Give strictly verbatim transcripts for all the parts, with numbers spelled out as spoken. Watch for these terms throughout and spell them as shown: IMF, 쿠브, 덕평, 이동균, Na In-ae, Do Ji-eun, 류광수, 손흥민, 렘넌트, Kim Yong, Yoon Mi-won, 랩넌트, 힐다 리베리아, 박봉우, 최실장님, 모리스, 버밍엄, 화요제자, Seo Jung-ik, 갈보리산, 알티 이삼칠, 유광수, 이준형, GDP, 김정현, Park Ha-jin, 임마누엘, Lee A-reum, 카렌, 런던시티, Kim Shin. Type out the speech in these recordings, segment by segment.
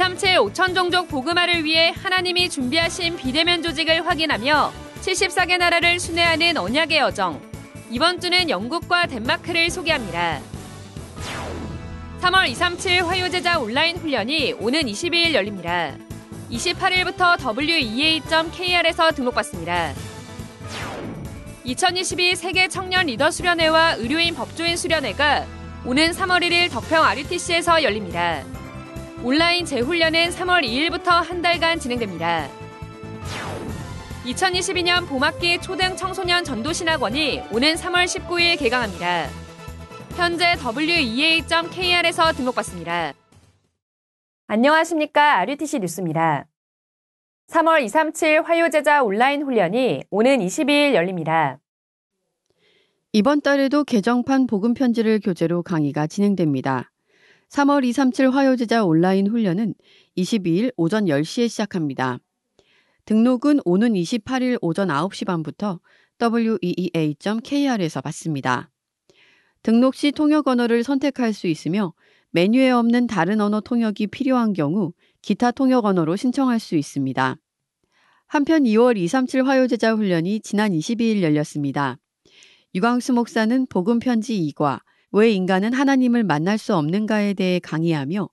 이백삼십칠 오천 종족 복음화를 위해 하나님이 준비하신 비대면 조직을 확인하며 칠십사 개 나라를 순회하는 언약의 여정. 이번 주는 영국과 덴마크를 소개합니다. 삼월 이십삼일 화요제자 온라인 훈련이 오는 이십이일 열립니다. 이십팔일부터 더블유이에이 점 케이알에서 등록받습니다. 이천이십이 세계 청년 리더 수련회와 의료인 법조인 수련회가 오는 삼월 일일 덕평 알 유 티 씨에서 열립니다. 온라인 재훈련은 삼월 이일부터 한 달간 진행됩니다. 이천이십이년 봄학기 초등 청소년 전도신학원이 오는 삼월 십구일 개강합니다. 현재 더블유이에이 점 케이알에서 등록받습니다. 안녕하십니까. 알 유 티 씨 뉴스입니다. 삼월 이십삼일 화요제자 온라인 훈련이 오는 이십이일 열립니다. 이번 달에도 개정판 복음 편지를 교재로 강의가 진행됩니다. 삼월 이십삼일 화요제자 온라인 훈련은 이십이일 오전 열 시에 시작합니다. 등록은 오는 이십팔일 오전 아홉 시 반부터 더블유이이에이 점 케이알에서 받습니다. 등록 시 통역 언어를 선택할 수 있으며 메뉴에 없는 다른 언어 통역이 필요한 경우 기타 통역 언어로 신청할 수 있습니다. 한편 이월 이십삼일 화요제자 훈련이 지난 이십이일 열렸습니다. 유광수 목사는 복음 편지 이과, 왜 인간은 하나님을 만날 수 없는가에 대해 강의하며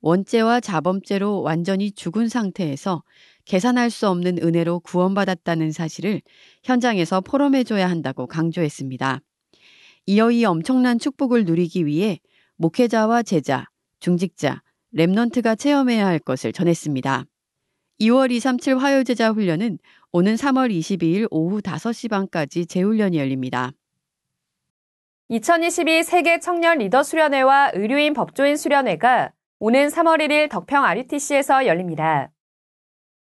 원죄와 자범죄로 완전히 죽은 상태에서 계산할 수 없는 은혜로 구원받았다는 사실을 현장에서 포럼해줘야 한다고 강조했습니다. 이어 이 엄청난 축복을 누리기 위해 목회자와 제자, 중직자, 렘넌트가 체험해야 할 것을 전했습니다. 이월 이십삼일 화요제자 훈련은 오는 삼월 이십이일 오후 다섯 시 반까지 재훈련이 열립니다. 이천이십이 세계 청년 리더 수련회와 의료인 법조인 수련회가 오는 삼월 일일 덕평 알 유 티 씨에서 열립니다.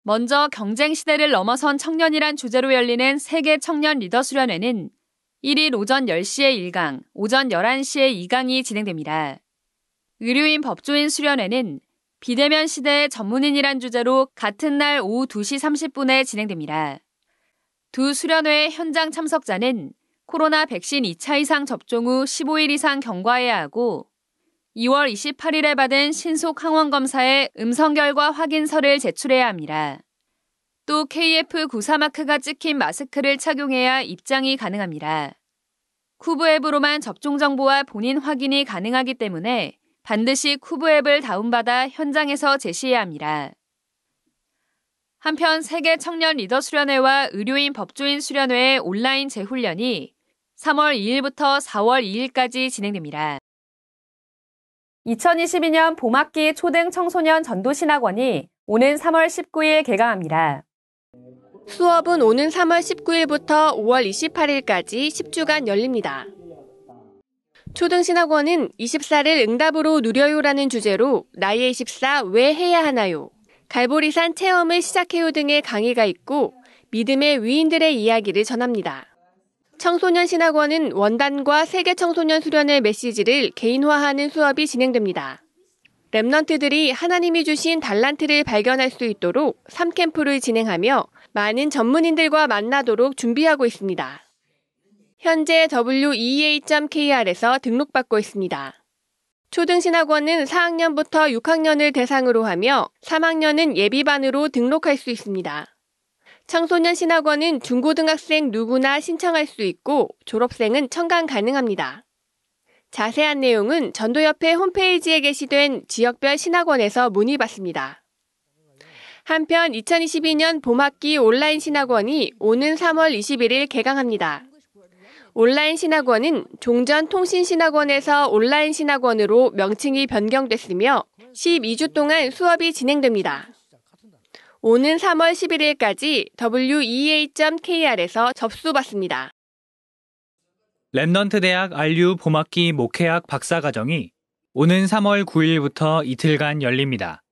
먼저 경쟁 시대를 넘어선 청년이란 주제로 열리는 세계 청년 리더 수련회는 일일 오전 열 시에 일강, 오전 열한 시에 이강이 진행됩니다. 의료인 법조인 수련회는 비대면 시대의 전문인이란 주제로 같은 날 오후 두 시 삼십 분에 진행됩니다. 두 수련회의 현장 참석자는 코로나 백신 이 차 이상 접종 후 십오일 이상 경과해야 하고 이월 이십팔일에 받은 신속 항원 검사의 음성 결과 확인서를 제출해야 합니다. 또 케이 에프 구십사 마크가 찍힌 마스크를 착용해야 입장이 가능합니다. 쿠브 앱으로만 접종 정보와 본인 확인이 가능하기 때문에 반드시 쿠브 앱을 다운받아 현장에서 제시해야 합니다. 한편 세계 청년 리더 수련회와 의료인 법조인 수련회의 온라인 재훈련이 삼월 이일부터 사월 이일까지 진행됩니다. 이천이십이년 봄학기 초등 청소년 전도신학원이 오는 삼월 십구일 개강합니다. 수업은 오는 삼월 십구일부터 오월 이십팔일까지 십 주간 열립니다. 초등신학원은 이십사일 응답으로 누려요라는 주제로 나의 이십사 왜 해야 하나요? 갈보리산 체험을 시작해요 등의 강의가 있고 믿음의 위인들의 이야기를 전합니다. 청소년 신학원은 원단과 세계 청소년 수련의 메시지를 개인화하는 수업이 진행됩니다. 렘넌트들이 하나님이 주신 달란트를 발견할 수 있도록 삼 캠프를 진행하며 많은 전문인들과 만나도록 준비하고 있습니다. 현재 더블유이에이 점 케이알에서 등록받고 있습니다. 초등신학원은 사학년부터 육학년을 대상으로 하며 삼학년은 예비반으로 등록할 수 있습니다. 청소년 신학원은 중고등학생 누구나 신청할 수 있고 졸업생은 청강 가능합니다. 자세한 내용은 전도협회 홈페이지에 게시된 지역별 신학원에서 문의받습니다. 한편 이천이십이년 봄학기 온라인 신학원이 오는 삼월 이십일일 개강합니다. 온라인 신학원은 종전 통신신학원에서 온라인 신학원으로 명칭이 변경됐으며 십이 주 동안 수업이 진행됩니다. 오는 삼월 십일일까지 더블유이에이 점 케이알에서 접수받습니다. 렘넌트 대학 알류 봄학기 목회학 박사과정이 오는 삼월 구일부터 이틀간 열립니다.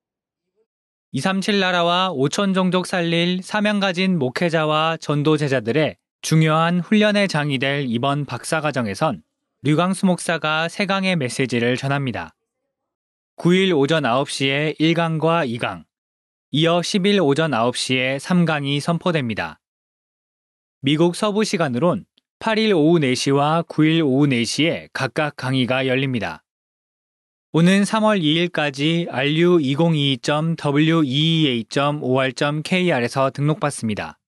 이백삼십칠 나라와 오천 종족 살릴 사명 가진 목회자와 전도 제자들의 중요한 훈련의 장이 될 이번 박사과정에선 류광수 목사가 세 강의 메시지를 전합니다. 구일 오전 아홉 시에 일강과 이강, 이어 십일 오전 아홉 시에 삼강이 선포됩니다. 미국 서부 시간으론 팔일 오후 네 시와 구일 오후 네 시에 각각 강의가 열립니다. 오는 삼월 이일까지 알유 이공이이 점 더블유이이에이 점 오알 점 케이알에서 등록받습니다.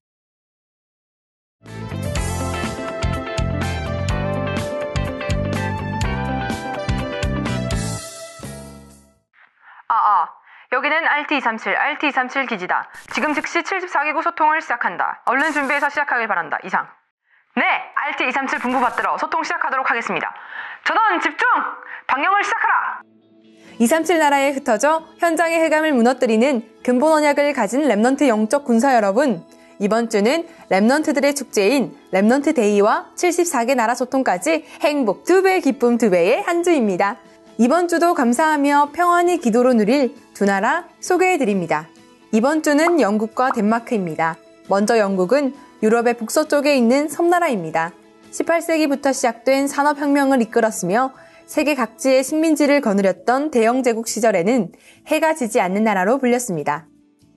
아, 아. 여기는 알티 이삼칠, 알티 이삼칠 기지다. 지금 즉시 칠십사 개국 소통을 시작한다. 얼른 준비해서 시작하길 바란다. 이상. 네! 알티 이삼칠 분부 받들어 소통 시작하도록 하겠습니다. 전원 집중! 방영을 시작하라! 이삼칠 나라에 흩어져 현장의 해감을 무너뜨리는 근본 언약을 가진 랩넌트 영적 군사 여러분, 이번 주는 랩넌트들의 축제인 랩넌트 데이와 칠십사 개 나라 소통까지 행복 두 배, 기쁨 두 배의 한 주입니다. 이번 주도 감사하며 평안히 기도로 누릴 두 나라 소개해드립니다. 이번 주는 영국과 덴마크입니다. 먼저 영국은 유럽의 북서쪽에 있는 섬나라입니다. 십팔 세기부터 시작된 산업혁명을 이끌었으며 세계 각지의 식민지를 거느렸던 대영제국 시절에는 해가 지지 않는 나라로 불렸습니다.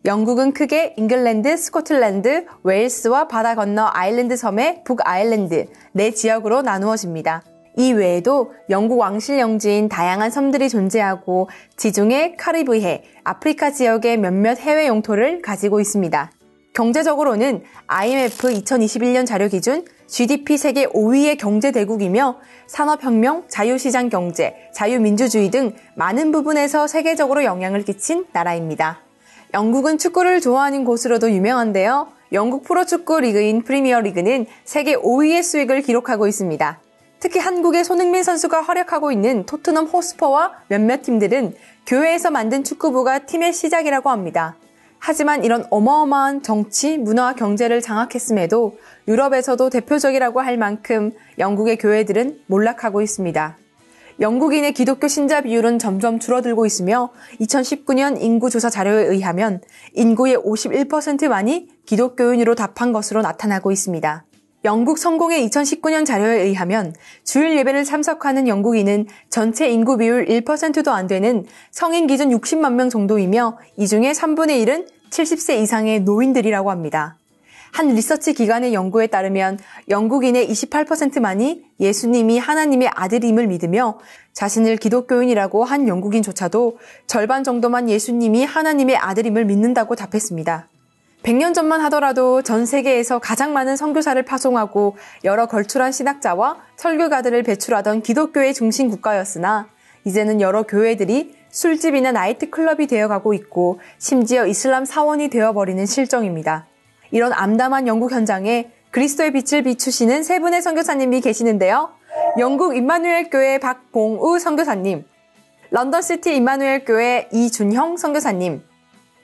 영국은 크게 잉글랜드, 스코틀랜드, 웨일스와 바다 건너 아일랜드 섬의 북아일랜드 네 지역으로 나누어집니다. 이 외에도 영국 왕실 영지인 다양한 섬들이 존재하고 지중해, 카리브해, 아프리카 지역의 몇몇 해외 영토를 가지고 있습니다. 경제적으로는 아이엠에프 이천이십일 년 자료 기준 지디피 세계 오 위의 경제대국이며 산업혁명, 자유시장 경제, 자유민주주의 등 많은 부분에서 세계적으로 영향을 끼친 나라입니다. 영국은 축구를 좋아하는 곳으로도 유명한데요. 영국 프로축구 리그인 프리미어리그는 세계 오 위의 수익을 기록하고 있습니다. 특히 한국의 손흥민 선수가 활약하고 있는 토트넘 호스퍼와 몇몇 팀들은 교회에서 만든 축구부가 팀의 시작이라고 합니다. 하지만 이런 어마어마한 정치, 문화와 경제를 장악했음에도 유럽에서도 대표적이라고 할 만큼 영국의 교회들은 몰락하고 있습니다. 영국인의 기독교 신자 비율은 점점 줄어들고 있으며 이천십구 년 인구조사 자료에 의하면 인구의 오십일 퍼센트만이 기독교인으로 답한 것으로 나타나고 있습니다. 영국 성공의 이천십구 년 자료에 의하면 주일 예배를 참석하는 영국인은 전체 인구 비율 일 퍼센트도 안 되는 성인 기준 육십만 명 정도이며 이 중에 삼분의 일은 칠십 세 이상의 노인들이라고 합니다. 한 리서치 기관의 연구에 따르면 영국인의 이십팔 퍼센트만이 예수님이 하나님의 아들임을 믿으며 자신을 기독교인이라고 한 영국인조차도 절반 정도만 예수님이 하나님의 아들임을 믿는다고 답했습니다. 백 년 전만 하더라도 전 세계에서 가장 많은 선교사를 파송하고 여러 걸출한 신학자와 설교가들을 배출하던 기독교의 중심 국가였으나 이제는 여러 교회들이 술집이나 나이트클럽이 되어가고 있고 심지어 이슬람 사원이 되어버리는 실정입니다. 이런 암담한 영국 현장에 그리스도의 빛을 비추시는 세 분의 선교사님이 계시는데요. 영국 임마누엘 교회 박봉우 선교사님, 런던시티 임마누엘 교회 이준형 선교사님,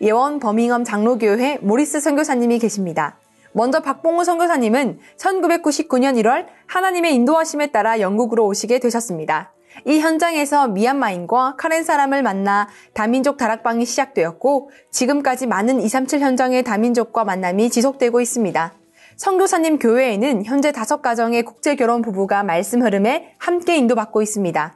예원 버밍엄 장로교회 모리스 선교사님이 계십니다. 먼저 박봉우 선교사님은 천구백구십구 년 일월 하나님의 인도하심에 따라 영국으로 오시게 되셨습니다. 이 현장에서 미얀마인과 카렌 사람을 만나 다민족 다락방이 시작되었고 지금까지 많은 이삼칠 현장의 다민족과 만남이 지속되고 있습니다. 선교사님 교회에는 현재 다섯 가정의 국제결혼 부부가 말씀 흐름에 함께 인도받고 있습니다.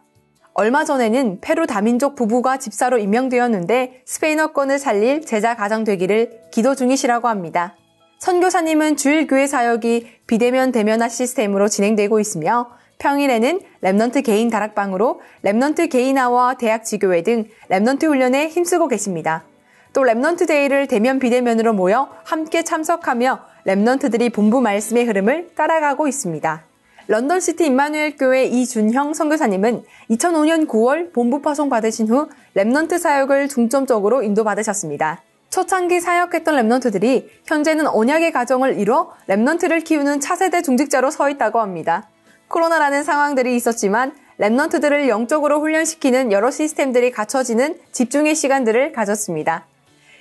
얼마 전에는 페루 다민족 부부가 집사로 임명되었는데 스페인어권을 살릴 제자 가정 되기를 기도 중이시라고 합니다. 선교사님은 주일 교회 사역이 비대면 대면화 시스템으로 진행되고 있으며 평일에는 랩넌트 개인 다락방으로 랩넌트 개인화와 대학 지교회 등 랩넌트 훈련에 힘쓰고 계십니다. 또 랩넌트 데이를 대면 비대면으로 모여 함께 참석하며 랩넌트들이 본부 말씀의 흐름을 따라가고 있습니다. 런던시티 임마누엘 교회 이준형 선교사님은 이천오 년 구월 본부 파송 받으신 후 랩넌트 사역을 중점적으로 인도받으셨습니다. 초창기 사역했던 랩넌트들이 현재는 언약의 가정을 이뤄 랩넌트를 키우는 차세대 중직자로 서 있다고 합니다. 코로나라는 상황들이 있었지만 랩넌트들을 영적으로 훈련시키는 여러 시스템들이 갖춰지는 집중의 시간들을 가졌습니다.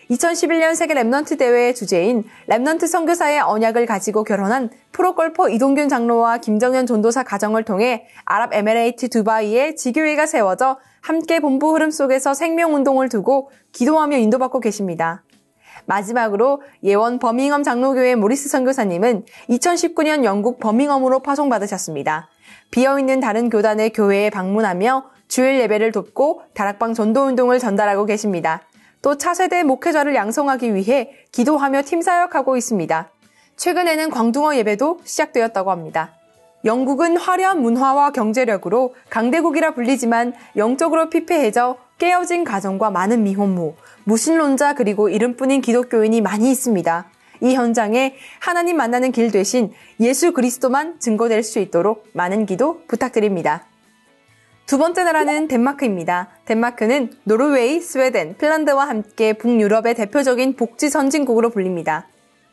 이천십일 년 세계 랩넌트 대회의 주제인 랩넌트 선교사의 언약을 가지고 결혼한 프로골퍼 이동균 장로와 김정현 전도사 가정을 통해 아랍에미레이트 두바이에 지교회가 세워져 함께 본부 흐름 속에서 생명운동을 두고 기도하며 인도받고 계십니다. 마지막으로 예원 버밍엄 장로교회 모리스 선교사님은 이천십구 년 영국 버밍엄으로 파송받으셨습니다. 비어있는 다른 교단의 교회에 방문하며 주일 예배를 돕고 다락방 전도운동을 전달하고 계십니다. 또 차세대 목회자를 양성하기 위해 기도하며 팀 사역하고 있습니다. 최근에는 광둥어 예배도 시작되었다고 합니다. 영국은 화려한 문화와 경제력으로 강대국이라 불리지만 영적으로 피폐해져 깨어진 가정과 많은 미혼모, 무신론자 그리고 이름뿐인 기독교인이 많이 있습니다. 이 현장에 하나님 만나는 길 대신 예수 그리스도만 증거될 수 있도록 많은 기도 부탁드립니다. 두 번째 나라는 덴마크입니다. 덴마크는 노르웨이, 스웨덴, 핀란드와 함께 북유럽의 대표적인 복지 선진국으로 불립니다.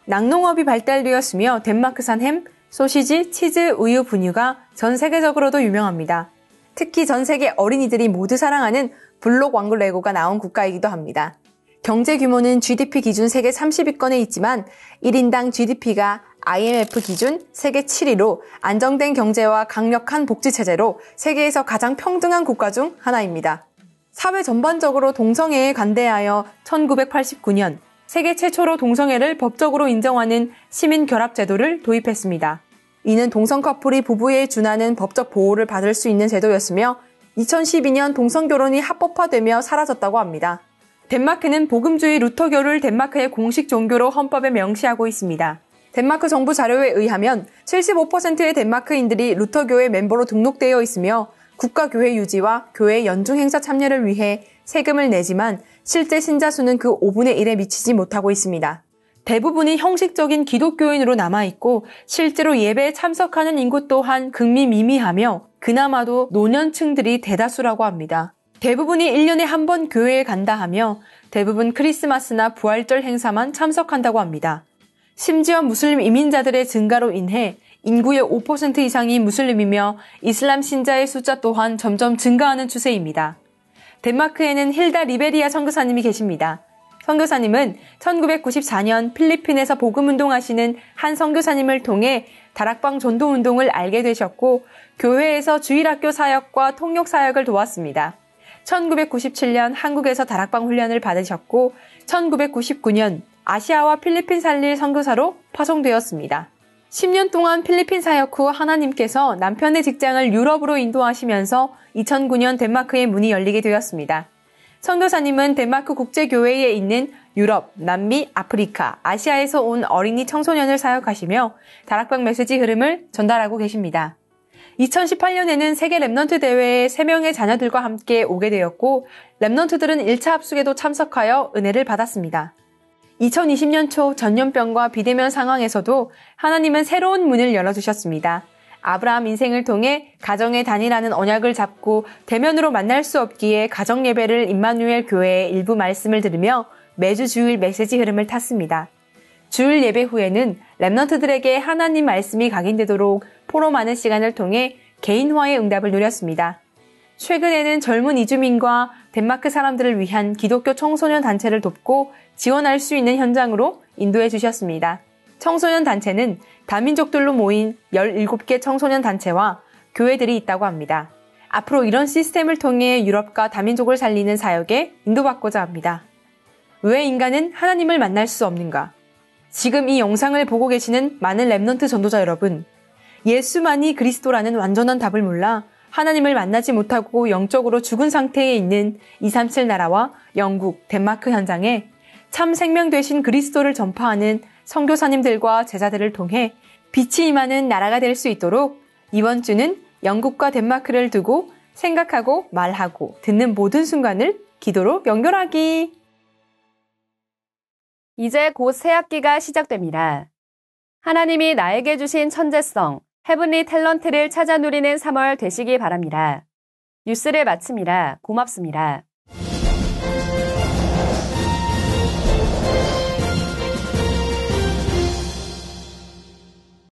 낙농업이 발달되었으며 덴마크산 햄, 소시지, 치즈, 우유, 분유가 전 세계적으로도 유명합니다. 특히 전 세계 어린이들이 모두 사랑하는 블록 왕국 레고가 나온 국가이기도 합니다. 경제 규모는 지디피 기준 세계 삼십 위권에 있지만 일 인당 지디피가 아이엠에프 기준 세계 칠 위로 안정된 경제와 강력한 복지체제로 세계에서 가장 평등한 국가 중 하나입니다. 사회 전반적으로 동성애에 관대하여 천구백팔십구 년 세계 최초로 동성애를 법적으로 인정하는 시민결합제도를 도입했습니다. 이는 동성 커플이 부부에 준하는 법적 보호를 받을 수 있는 제도였으며 이천십이 년 동성결혼이 합법화되며 사라졌다고 합니다. 덴마크는 복음주의 루터교를 덴마크의 공식 종교로 헌법에 명시하고 있습니다. 덴마크 정부 자료에 의하면 칠십오 퍼센트의 덴마크인들이 루터교회 멤버로 등록되어 있으며 국가교회 유지와 교회 연중 행사 참여를 위해 세금을 내지만 실제 신자 수는 그 오분의 일에 미치지 못하고 있습니다. 대부분이 형식적인 기독교인으로 남아있고 실제로 예배에 참석하는 인구 또한 극미 미미하며 그나마도 노년층들이 대다수라고 합니다. 대부분이 일 년에 한 번 교회에 간다 하며 대부분 크리스마스나 부활절 행사만 참석한다고 합니다. 심지어 무슬림 이민자들의 증가로 인해 인구의 오 퍼센트 이상이 무슬림이며 이슬람 신자의 숫자 또한 점점 증가하는 추세입니다. 덴마크에는 힐다 리베리아 선교사님이 계십니다. 선교사님은 천구백구십사 년 필리핀에서 복음운동하시는 한 선교사님을 통해 다락방 전도운동을 알게 되셨고 교회에서 주일학교 사역과 통역사역을 도왔습니다. 천구백구십칠 년 한국에서 다락방 훈련을 받으셨고 천구백구십구 년 아시아와 필리핀 살릴 선교사로 파송되었습니다. 십 년 동안 필리핀 사역 후 하나님께서 남편의 직장을 유럽으로 인도하시면서 이천구 년 덴마크의 문이 열리게 되었습니다. 선교사님은 덴마크 국제교회에 있는 유럽, 남미, 아프리카, 아시아에서 온 어린이 청소년을 사역하시며 다락방 메시지 흐름을 전달하고 계십니다. 이천십팔 년에는 세계 랩넌트 대회에 세 명의 자녀들과 함께 오게 되었고 랩넌트들은 일 차 합숙에도 참석하여 은혜를 받았습니다. 이천이십 년 초 전염병과 비대면 상황에서도 하나님은 새로운 문을 열어주셨습니다. 아브라함 인생을 통해 가정의 단위라는 언약을 잡고 대면으로 만날 수 없기에 가정예배를 임마누엘 교회의 일부 말씀을 들으며 매주 주일 메시지 흐름을 탔습니다. 주일 예배 후에는 랩넌트들에게 하나님 말씀이 각인되도록 포로 많은 시간을 통해 개인화의 응답을 누렸습니다. 최근에는 젊은 이주민과 덴마크 사람들을 위한 기독교 청소년 단체를 돕고 지원할 수 있는 현장으로 인도해 주셨습니다. 청소년 단체는 다민족들로 모인 열일곱 개 청소년 단체와 교회들이 있다고 합니다. 앞으로 이런 시스템을 통해 유럽과 다민족을 살리는 사역에 인도받고자 합니다. 왜 인간은 하나님을 만날 수 없는가? 지금 이 영상을 보고 계시는 많은 랩넌트 전도자 여러분, 예수만이 그리스도라는 완전한 답을 몰라 하나님을 만나지 못하고 영적으로 죽은 상태에 있는 이백삼십칠 나라와 영국, 덴마크 현장에 참 생명 되신 그리스도를 전파하는 선교사님들과 제자들을 통해 빛이 임하는 나라가 될 수 있도록 이번 주는 영국과 덴마크를 두고 생각하고 말하고 듣는 모든 순간을 기도로 연결하기! 이제 곧 새학기가 시작됩니다. 하나님이 나에게 주신 천재성, 헤븐리 탤런트를 찾아 누리는 삼월 되시기 바랍니다. 뉴스를 마칩니다. 고맙습니다.